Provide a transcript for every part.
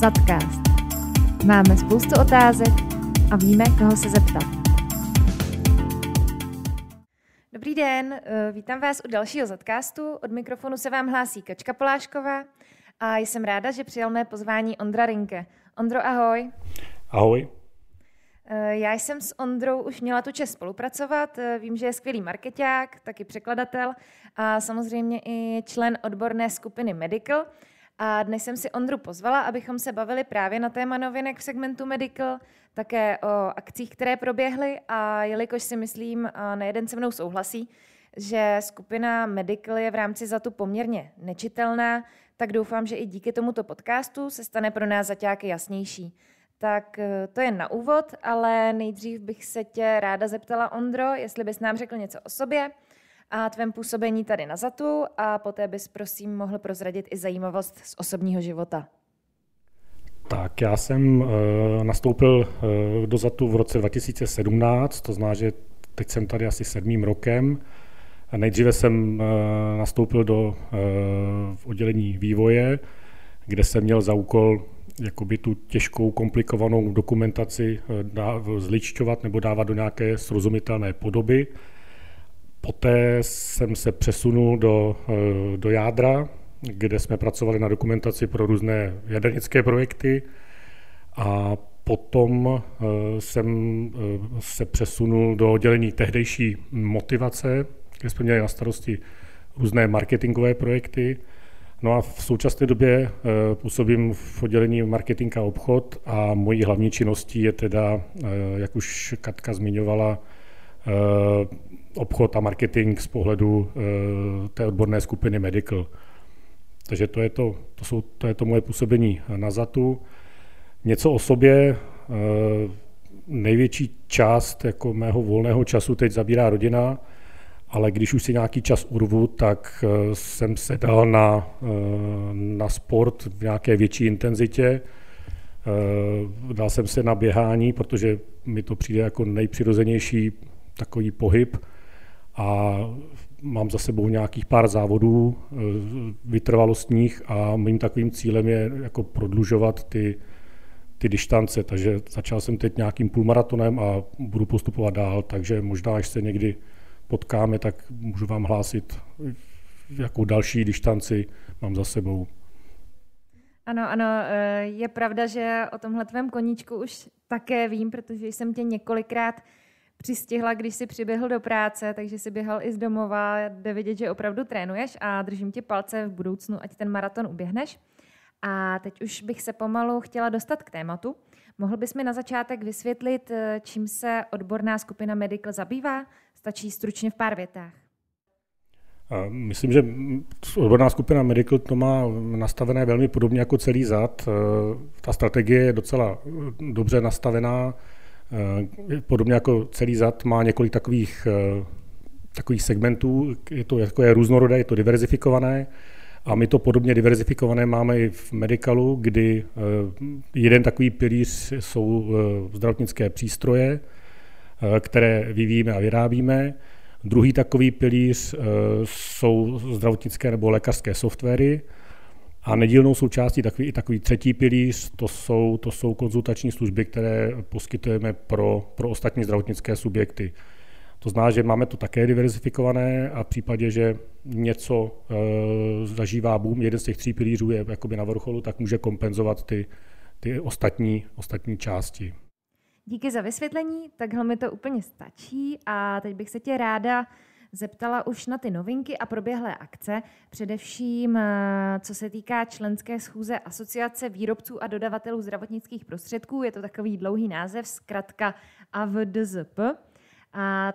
Zadkást. Máme spoustu otázek a víme, koho se zeptat. Dobrý den, vítám vás u dalšího Zadkástu. Od mikrofonu se vám hlásí Kačka Polášková a jsem ráda, že přijal mé pozvání Ondra Rinke. Ondro, ahoj. Ahoj. Já jsem s Ondrou už měla tu čest spolupracovat, vím, že je skvělý markeťák, taky překladatel a samozřejmě i člen odborné skupiny Medical. A dnes jsem si Ondru pozvala, abychom se bavili právě na téma novinek v segmentu Medical, také o akcích, které proběhly, a jelikož si myslím, a nejeden se mnou souhlasí, že skupina Medical je v rámci ZATu poměrně nečitelná, tak doufám, že i díky tomuto podcastu se stane pro nás zaťáky jasnější. Tak to je na úvod, ale nejdřív bych se tě ráda zeptala, Ondro, jestli bys nám řekl něco o sobě a tvém působení tady na ZATu a poté bys prosím mohl prozradit i zajímavost z osobního života. Tak já jsem nastoupil do ZATu v roce 2017, to znamená, že teď jsem tady asi 7. rokem. Nejdříve jsem nastoupil do oddělení vývoje, kde jsem měl za úkol jakoby tu těžkou, komplikovanou dokumentaci zličťovat nebo dávat do nějaké srozumitelné podoby. Poté jsem se přesunul do jádra, kde jsme pracovali na dokumentaci pro různé jadernické projekty, a potom jsem se přesunul do oddělení tehdejší motivace, kde jsme měli na starosti různé marketingové projekty. No a v současné době působím v oddělení marketing a obchod a mojí hlavní činností je teda, jak už Katka zmiňovala, obchod a marketing z pohledu té odborné skupiny Medical. Takže to je to moje působení na ZATu. Něco o sobě, největší část jako mého volného času teď zabírá rodina, ale když už si nějaký čas urvu, tak jsem se dal na sport v nějaké větší intenzitě. Dal jsem se na běhání, protože mi to přijde jako nejpřirozenější takový pohyb, a mám za sebou nějakých pár závodů vytrvalostních a mým takovým cílem je jako prodlužovat ty distance, takže začal jsem teď nějakým půlmaratonem a budu postupovat dál, takže možná, až se někdy potkáme, tak můžu vám hlásit, jakou další distanci mám za sebou. Ano, je pravda, že o tomhle tvém koníčku už také vím, protože jsem tě několikrát přistihla, když jsi přiběhl do práce, takže jsi běhal i z domova, jde vidět, že opravdu trénuješ, a držím ti palce v budoucnu, ať ten maraton uběhneš. A teď už bych se pomalu chtěla dostat k tématu. Mohl bys mi na začátek vysvětlit, čím se odborná skupina Medical zabývá? Stačí stručně v pár větách. Myslím, že odborná skupina Medical to má nastavené velmi podobně jako celý ZAT. Ta strategie je docela dobře nastavená. Podobně jako celý ZAT má několik takových segmentů. Je to jako je různorodé, je to diverzifikované. A my to podobně diverzifikované máme i v Medicalu, kdy jeden takový pilíř jsou zdravotnické přístroje, které vyvíjíme a vyrábíme. Druhý takový pilíř jsou zdravotnické nebo lékařské softwary. A nedílnou součástí takový třetí pilíř, to jsou konzultační služby, které poskytujeme pro ostatní zdravotnické subjekty. To znamená, že máme to také diverzifikované, a v případě, že něco zažívá boom, jeden z těch tří pilířů je jakoby na vrcholu, tak může kompenzovat ty ostatní části. Díky za vysvětlení, takhle mi to úplně stačí, a teď bych se tě ráda zeptala už na ty novinky a proběhlé akce, především co se týká členské schůze Asociace výrobců a dodavatelů zdravotnických prostředků, je to takový dlouhý název, zkratka AVDZP. A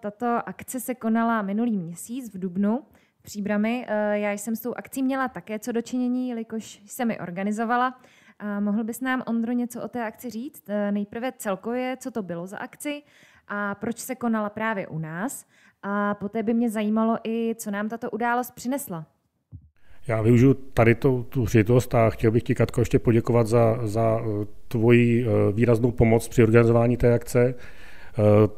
tato akce se konala minulý měsíc v dubnu v Příbrami. Já jsem s tou akcí měla také co dočinění, jelikož jsem ji organizovala. A mohl bys nám, Ondro, něco o té akci říct? Nejprve celkově, co to bylo za akci a proč se konala právě u nás. A poté by mě zajímalo i, co nám tato událost přinesla. Já využiju tady tu příležitost a chtěl bych ti, Katko, ještě poděkovat za tvoji výraznou pomoc při organizování té akce.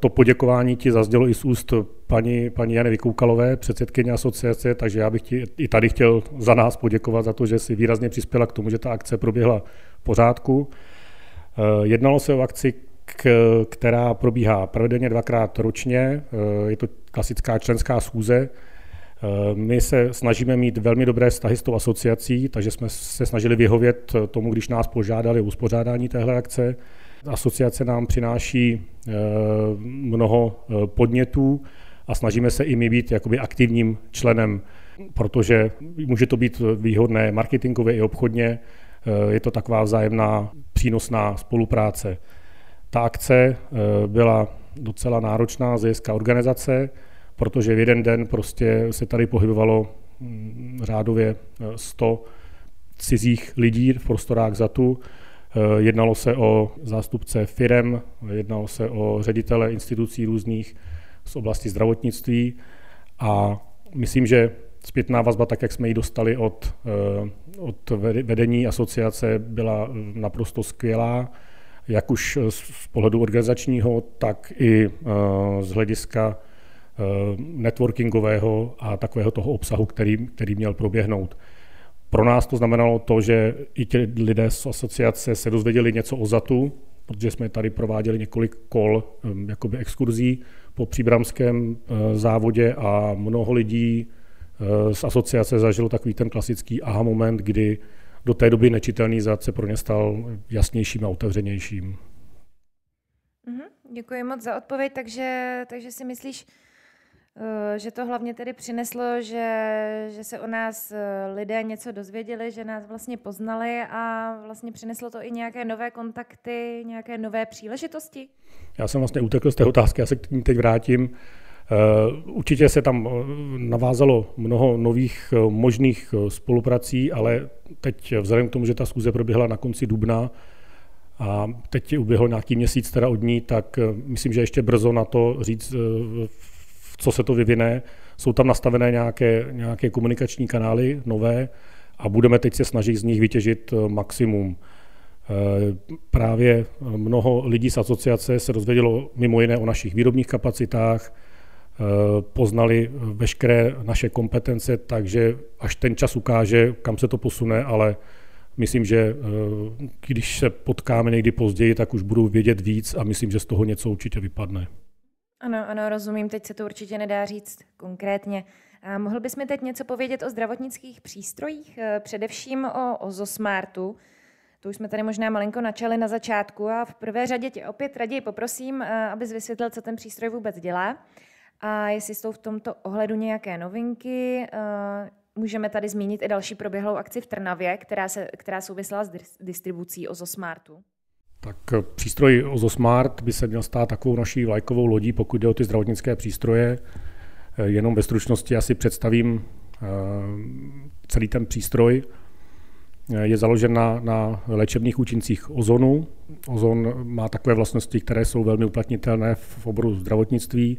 To poděkování ti zazdělo i z úst paní Jany Vykoukalové, předsedkyně asociace, takže já bych ti i tady chtěl za nás poděkovat za to, že si výrazně přispěla k tomu, že ta akce proběhla v pořádku. Jednalo se o akci, která probíhá pravidelně dvakrát ročně, je to klasická členská schůze. My se snažíme mít velmi dobré vztahy s tou asociací, takže jsme se snažili vyhovět tomu, když nás požádali o uspořádání téhle akce. Asociace nám přináší mnoho podnětů a snažíme se i my být jakoby aktivním členem, protože může to být výhodné marketingově i obchodně, je to taková vzájemná přínosná spolupráce. Ta akce byla docela náročná z hlediska organizace, protože v jeden den prostě se tady pohybovalo řádově 100 cizích lidí v prostorách ZATu. Jednalo se o zástupce firem, jednalo se o ředitele institucí různých z oblasti zdravotnictví a myslím, že zpětná vazba, tak jak jsme ji dostali od vedení asociace, byla naprosto skvělá, jak už z pohledu organizačního, tak i z hlediska networkingového a takového toho obsahu, který měl proběhnout. Pro nás to znamenalo to, že i ti lidé z asociace se dozvěděli něco o ZATu, protože jsme tady prováděli několik kol jakoby exkurzí po příbramském závodě a mnoho lidí z asociace zažilo takový ten klasický aha moment, kdy do té doby nečitelný ZAT se pro ně stal jasnějším a otevřenějším. Děkuji moc za odpověď, takže si myslíš, že to hlavně tedy přineslo, že se o nás lidé něco dozvěděli, že nás vlastně poznali a vlastně přineslo to i nějaké nové kontakty, nějaké nové příležitosti? Já jsem vlastně utekl z té otázky, já se k ní teď vrátím. Určitě se tam navázalo mnoho nových možných spoluprací, ale teď vzhledem k tomu, že ta schůze proběhla na konci dubna, a teď uběhl nějaký měsíc teda od ní, tak myslím, že ještě brzo na to říct, co se to vyvine. Jsou tam nastavené nějaké komunikační kanály nové a budeme teď se snažit z nich vytěžit maximum. Právě mnoho lidí z asociace se dozvědělo mimo jiné o našich výrobních kapacitách, poznali veškeré naše kompetence, takže až ten čas ukáže, kam se to posune, ale myslím, že když se potkáme někdy později, tak už budu vědět víc a myslím, že z toho něco určitě vypadne. Ano, rozumím, teď se to určitě nedá říct konkrétně. A mohl bys mi teď něco povědět o zdravotnických přístrojích, především o Ozosmartu. To už jsme tady možná malinko načali na začátku a v prvé řadě tě opět raději poprosím, abys vysvětlil, co ten přístroj vůbec dělá a jestli jsou v tomto ohledu nějaké novinky. Můžeme tady zmínit i další proběhlou akci v Trnavě, která souvisela s distribucí Ozosmartu. Tak přístroj Ozosmart by se měl stát takovou naší vlajkovou lodí, pokud jde o ty zdravotnické přístroje. Jenom ve stručnosti asi představím celý ten přístroj. Je založen na léčebných účincích ozonu. Ozon má takové vlastnosti, které jsou velmi uplatnitelné v oboru zdravotnictví.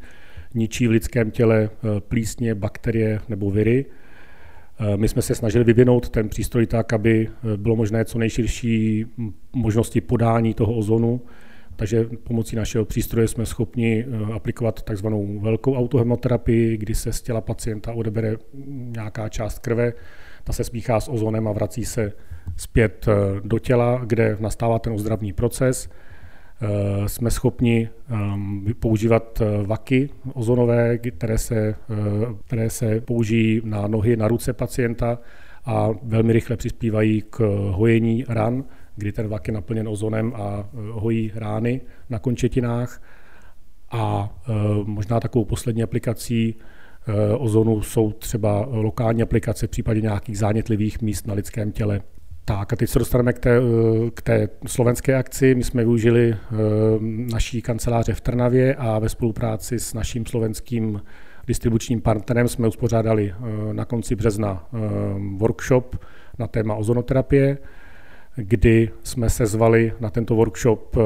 Ničí v lidském těle plísně, bakterie nebo viry. My jsme se snažili vyvinout ten přístroj tak, aby bylo možné co nejširší možnosti podání toho ozonu, takže pomocí našeho přístroje jsme schopni aplikovat takzvanou velkou autohemoterapii, kdy se z těla pacienta odebere nějaká část krve, ta se smíchá s ozonem a vrací se zpět do těla, kde nastává ten ozdravný proces. Jsme schopni používat vaky ozonové, které se použijí na nohy, na ruce pacienta a velmi rychle přispívají k hojení ran, kdy ten vak je naplněn ozonem a hojí rány na končetinách. A možná takovou poslední aplikací ozonu jsou třeba lokální aplikace v případě nějakých zánětlivých míst na lidském těle. Tak a teď se dostaneme k té slovenské akci. My jsme využili naší kanceláře v Trnavě a ve spolupráci s naším slovenským distribučním partnerem jsme uspořádali na konci března workshop na téma ozonoterapie, kdy jsme sezvali na tento workshop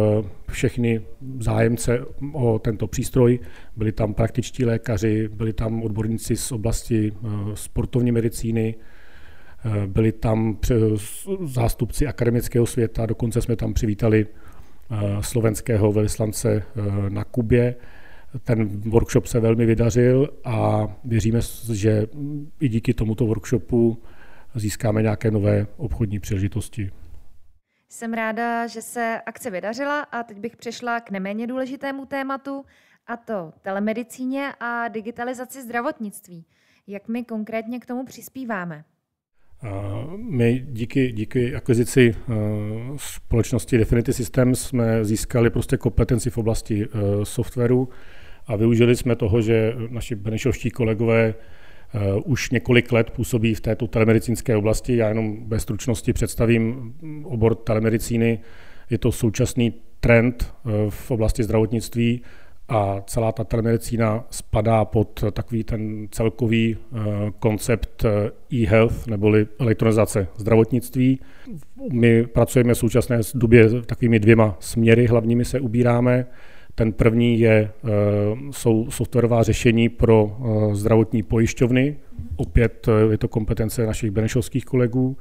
všechny zájemce o tento přístroj. Byli tam praktičtí lékaři, byli tam odborníci z oblasti sportovní medicíny, byli tam zástupci akademického světa, dokonce jsme tam přivítali slovenského velvyslance na Kubě. Ten workshop se velmi vydařil a věříme, že i díky tomuto workshopu získáme nějaké nové obchodní příležitosti. Jsem ráda, že se akce vydařila a teď bych přešla k neméně důležitému tématu, a to telemedicíně a digitalizaci zdravotnictví. Jak my konkrétně k tomu přispíváme? My díky akvizici společnosti Definity Systems jsme získali prostě kompetenci v oblasti softwaru a využili jsme toho, že naši benešovští kolegové už několik let působí v této telemedicínské oblasti. Já jenom ve stručnosti představím obor telemedicíny. Je to současný trend v oblasti zdravotnictví a celá ta telemedicína spadá pod takový ten celkový koncept e-health, neboli elektronizace zdravotnictví. My pracujeme v současné době takovými dvěma směry, hlavními se ubíráme. Ten první jsou softwarová řešení pro zdravotní pojišťovny, opět je to kompetence našich benešovských kolegů.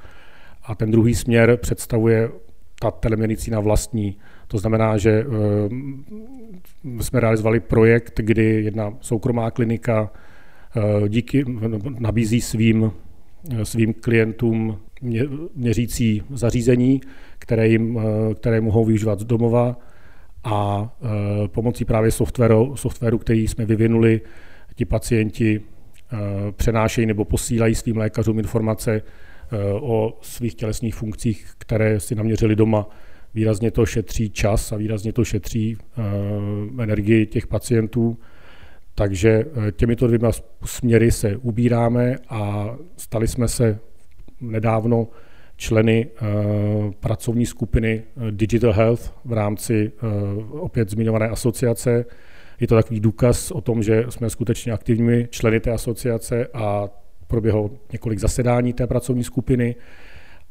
A ten druhý směr představuje ta telemedicína vlastní. To znamená, že jsme realizovali projekt, kdy jedna soukromá klinika nabízí svým klientům měřící zařízení, které mohou využívat z domova, a pomocí právě softwaru, který jsme vyvinuli, ti pacienti přenášejí nebo posílají svým lékařům informace o svých tělesných funkcích, které si naměřili doma. Výrazně to šetří čas a výrazně to šetří energii těch pacientů. Takže těmito dvěma směry se ubíráme a stali jsme se nedávno členy pracovní skupiny Digital Health v rámci opět zmiňované asociace. Je to takový důkaz o tom, že jsme skutečně aktivními členy té asociace a proběhlo několik zasedání té pracovní skupiny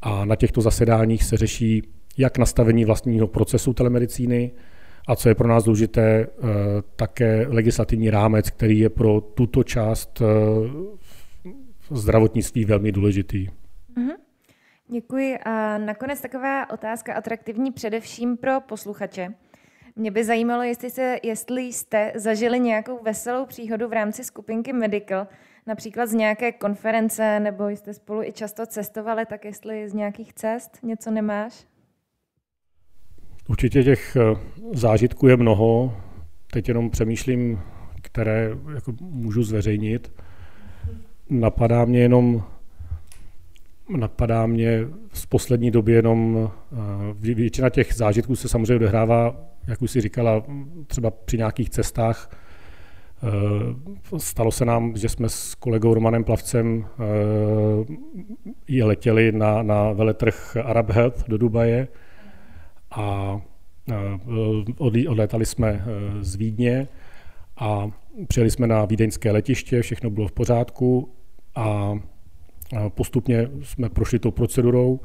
a na těchto zasedáních se řeší jak nastavení vlastního procesu telemedicíny a co je pro nás důležité, také legislativní rámec, který je pro tuto část zdravotnictví velmi důležitý. Mm-hmm. Děkuji. A nakonec taková otázka atraktivní především pro posluchače. Mě by zajímalo, jestli jste zažili nějakou veselou příhodu v rámci skupinky Medical, například z nějaké konference, nebo jste spolu i často cestovali, tak jestli z nějakých cest něco nemáš? Určitě těch zážitků je mnoho. Teď jenom přemýšlím, které jako můžu zveřejnit. Napadá mě z poslední doby jenom, většina těch zážitků se samozřejmě odehrává, jak už si říkala, třeba při nějakých cestách. Stalo se nám, že jsme s kolegou Romanem Plavcem letěli na veletrh Arab Health do Dubaje a odlétali jsme z Vídně a přijeli jsme na vídeňské letiště, všechno bylo v pořádku a postupně jsme prošli tou procedurou,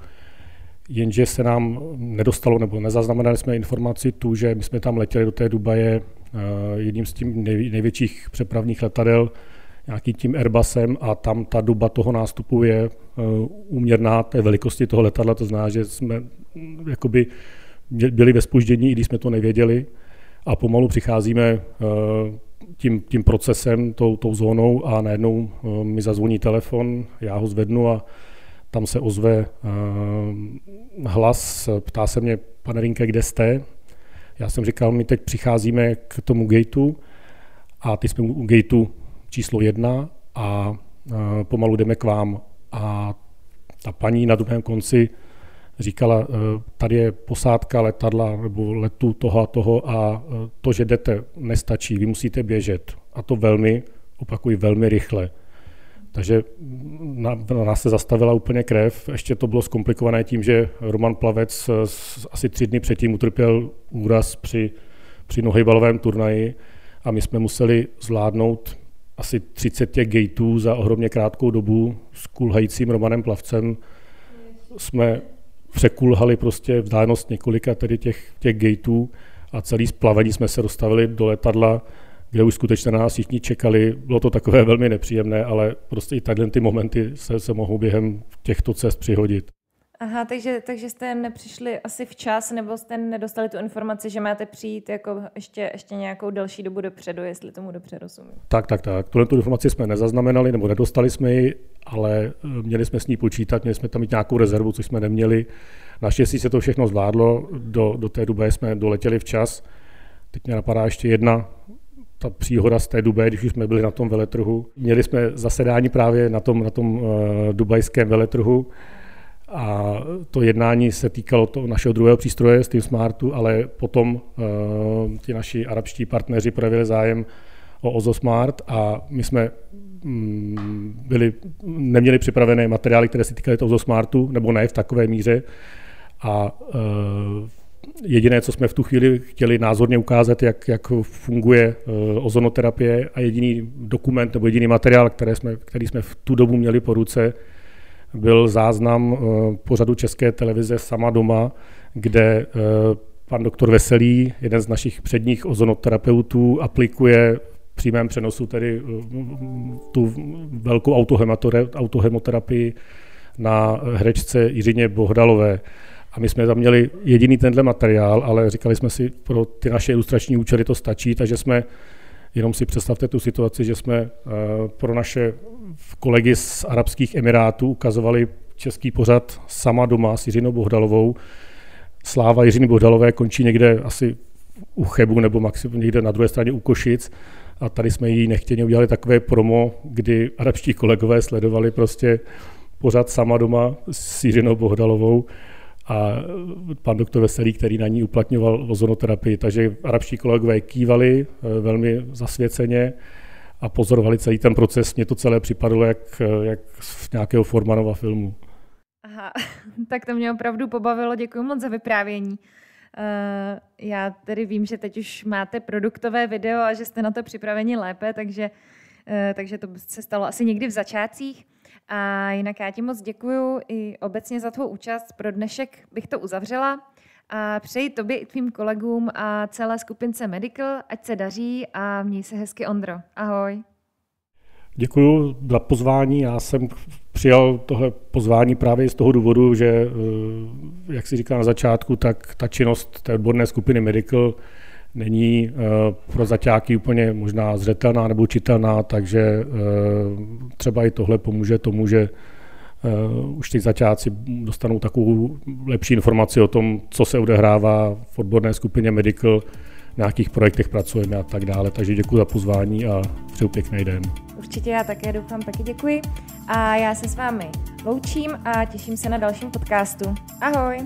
jenže se nám nedostalo nebo nezaznamenali jsme informaci tu, že my jsme tam letěli do té Dubaje jedním z tím největších přepravních letadel, nějakým tím Airbusem, a tam ta doba toho nástupu je úměrná té velikosti toho letadla, to znamená, že jsme jakoby byli ve zpoždění, i když jsme to nevěděli, a pomalu přicházíme tím procesem, tou zónou, a najednou mi zazvoní telefon, já ho zvednu a tam se ozve hlas, ptá se mě: pane Rinke, kde jste? Já jsem říkal, my teď přicházíme k tomu gateu a teď jsme u gateu číslo 1 a pomalu jdeme k vám. A ta paní na druhém konci říkala, tady je posádka letadla nebo letu toho a toho a to, že jdete, nestačí, vy musíte běžet, a to velmi rychle. Takže nás se zastavila úplně krev, ještě to bylo zkomplikované tím, že Roman Plavec asi 3 dny předtím utrpěl úraz při nohejbalovém turnaji a my jsme museli zvládnout asi 30 těch gateů za ohromně krátkou dobu s kulhajícím Romanem Plavcem. Jsme překulhali prostě vzdálenost několika tedy těch gateů a celý splavení jsme se dostavili do letadla, kde už skutečně na nás všichni čekali. Bylo to takové velmi nepříjemné, ale prostě i takhle ty momenty se mohou během těchto cest přihodit. A Aha, takže jste nepřišli asi včas, nebo jste nedostali tu informaci, že máte přijít jako ještě nějakou další dobu dopředu, jestli tomu dobře rozumím. Tak. Tuhle tu informaci jsme nezaznamenali, nebo nedostali jsme ji, ale měli jsme s ní počítat, měli jsme tam mít nějakou rezervu, což jsme neměli. Naštěstí se to všechno zvládlo, do té Dubaje jsme doletěli včas. Teď mě napadá ještě jedna ta příhoda z té Dubaje, když už jsme byli na tom veletrhu. Měli jsme zasedání právě na tom dubajském veletrhu. A to jednání se týkalo toho našeho druhého přístroje, Steam Smartu, ale potom ti naši arabští partneři projevili zájem o Ozosmart a my jsme neměli připravené materiály, které se týkaly toho Ozosmartu, nebo ne v takové míře. A jediné, co jsme v tu chvíli chtěli názorně ukázat, jak funguje ozonoterapie, a jediný dokument nebo jediný materiál, který jsme v tu dobu měli po ruce, byl záznam pořadu České televize Sama doma, kde pan doktor Veselý, jeden z našich předních ozonoterapeutů, aplikuje v přímém přenosu tedy tu velkou autohemoterapii na herečce Jiřině Bohdalové. A my jsme tam měli jediný tenhle materiál, ale říkali jsme si, pro ty naše ilustrační účely to stačí, takže jsme, jenom si představte tu situaci, že jsme pro naše kolegy z Arabských Emirátů ukazovali český pořad Sama doma s Jiřinou Bohdalovou. Sláva Jiřiny Bohdalové končí někde asi u Chebu nebo maximum někde na druhé straně u Košic. A tady jsme jí nechtěně udělali takové promo, kdy arabští kolegové sledovali prostě pořad Sama doma s Jiřinou Bohdalovou a pan doktor Veselý, který na ní uplatňoval ozonoterapii. Takže arabští kolegové kývali velmi zasvěceně a pozorovali celý ten proces. Mně to celé připadlo jak z nějakého Formanova filmu. Aha, tak to mě opravdu pobavilo. Děkuji moc za vyprávění. Já tedy vím, že teď už máte produktové video a že jste na to připraveni lépe, takže to se stalo asi někdy v začátcích. A jinak já ti moc děkuji i obecně za tvou účast. Pro dnešek bych to uzavřela. A přeji tobě i tvým kolegům a celé skupince Medical, ať se daří a měj se hezky, Ondro. Ahoj. Děkuji za pozvání. Já jsem přijal tohle pozvání právě z toho důvodu, že, jak si říkal na začátku, tak ta činnost té odborné skupiny Medical není pro zaťáky úplně možná zřetelná nebo čitelná, takže třeba i tohle pomůže tomu, že už ty zaťáci dostanou takovou lepší informaci o tom, co se odehrává v odborné skupině Medical, na jakých projektech pracujeme a tak dále. Takže děkuji za pozvání a přeju pěkný den. Určitě, já také doufám, taky děkuji. A já se s vámi loučím a těším se na dalším podcastu. Ahoj!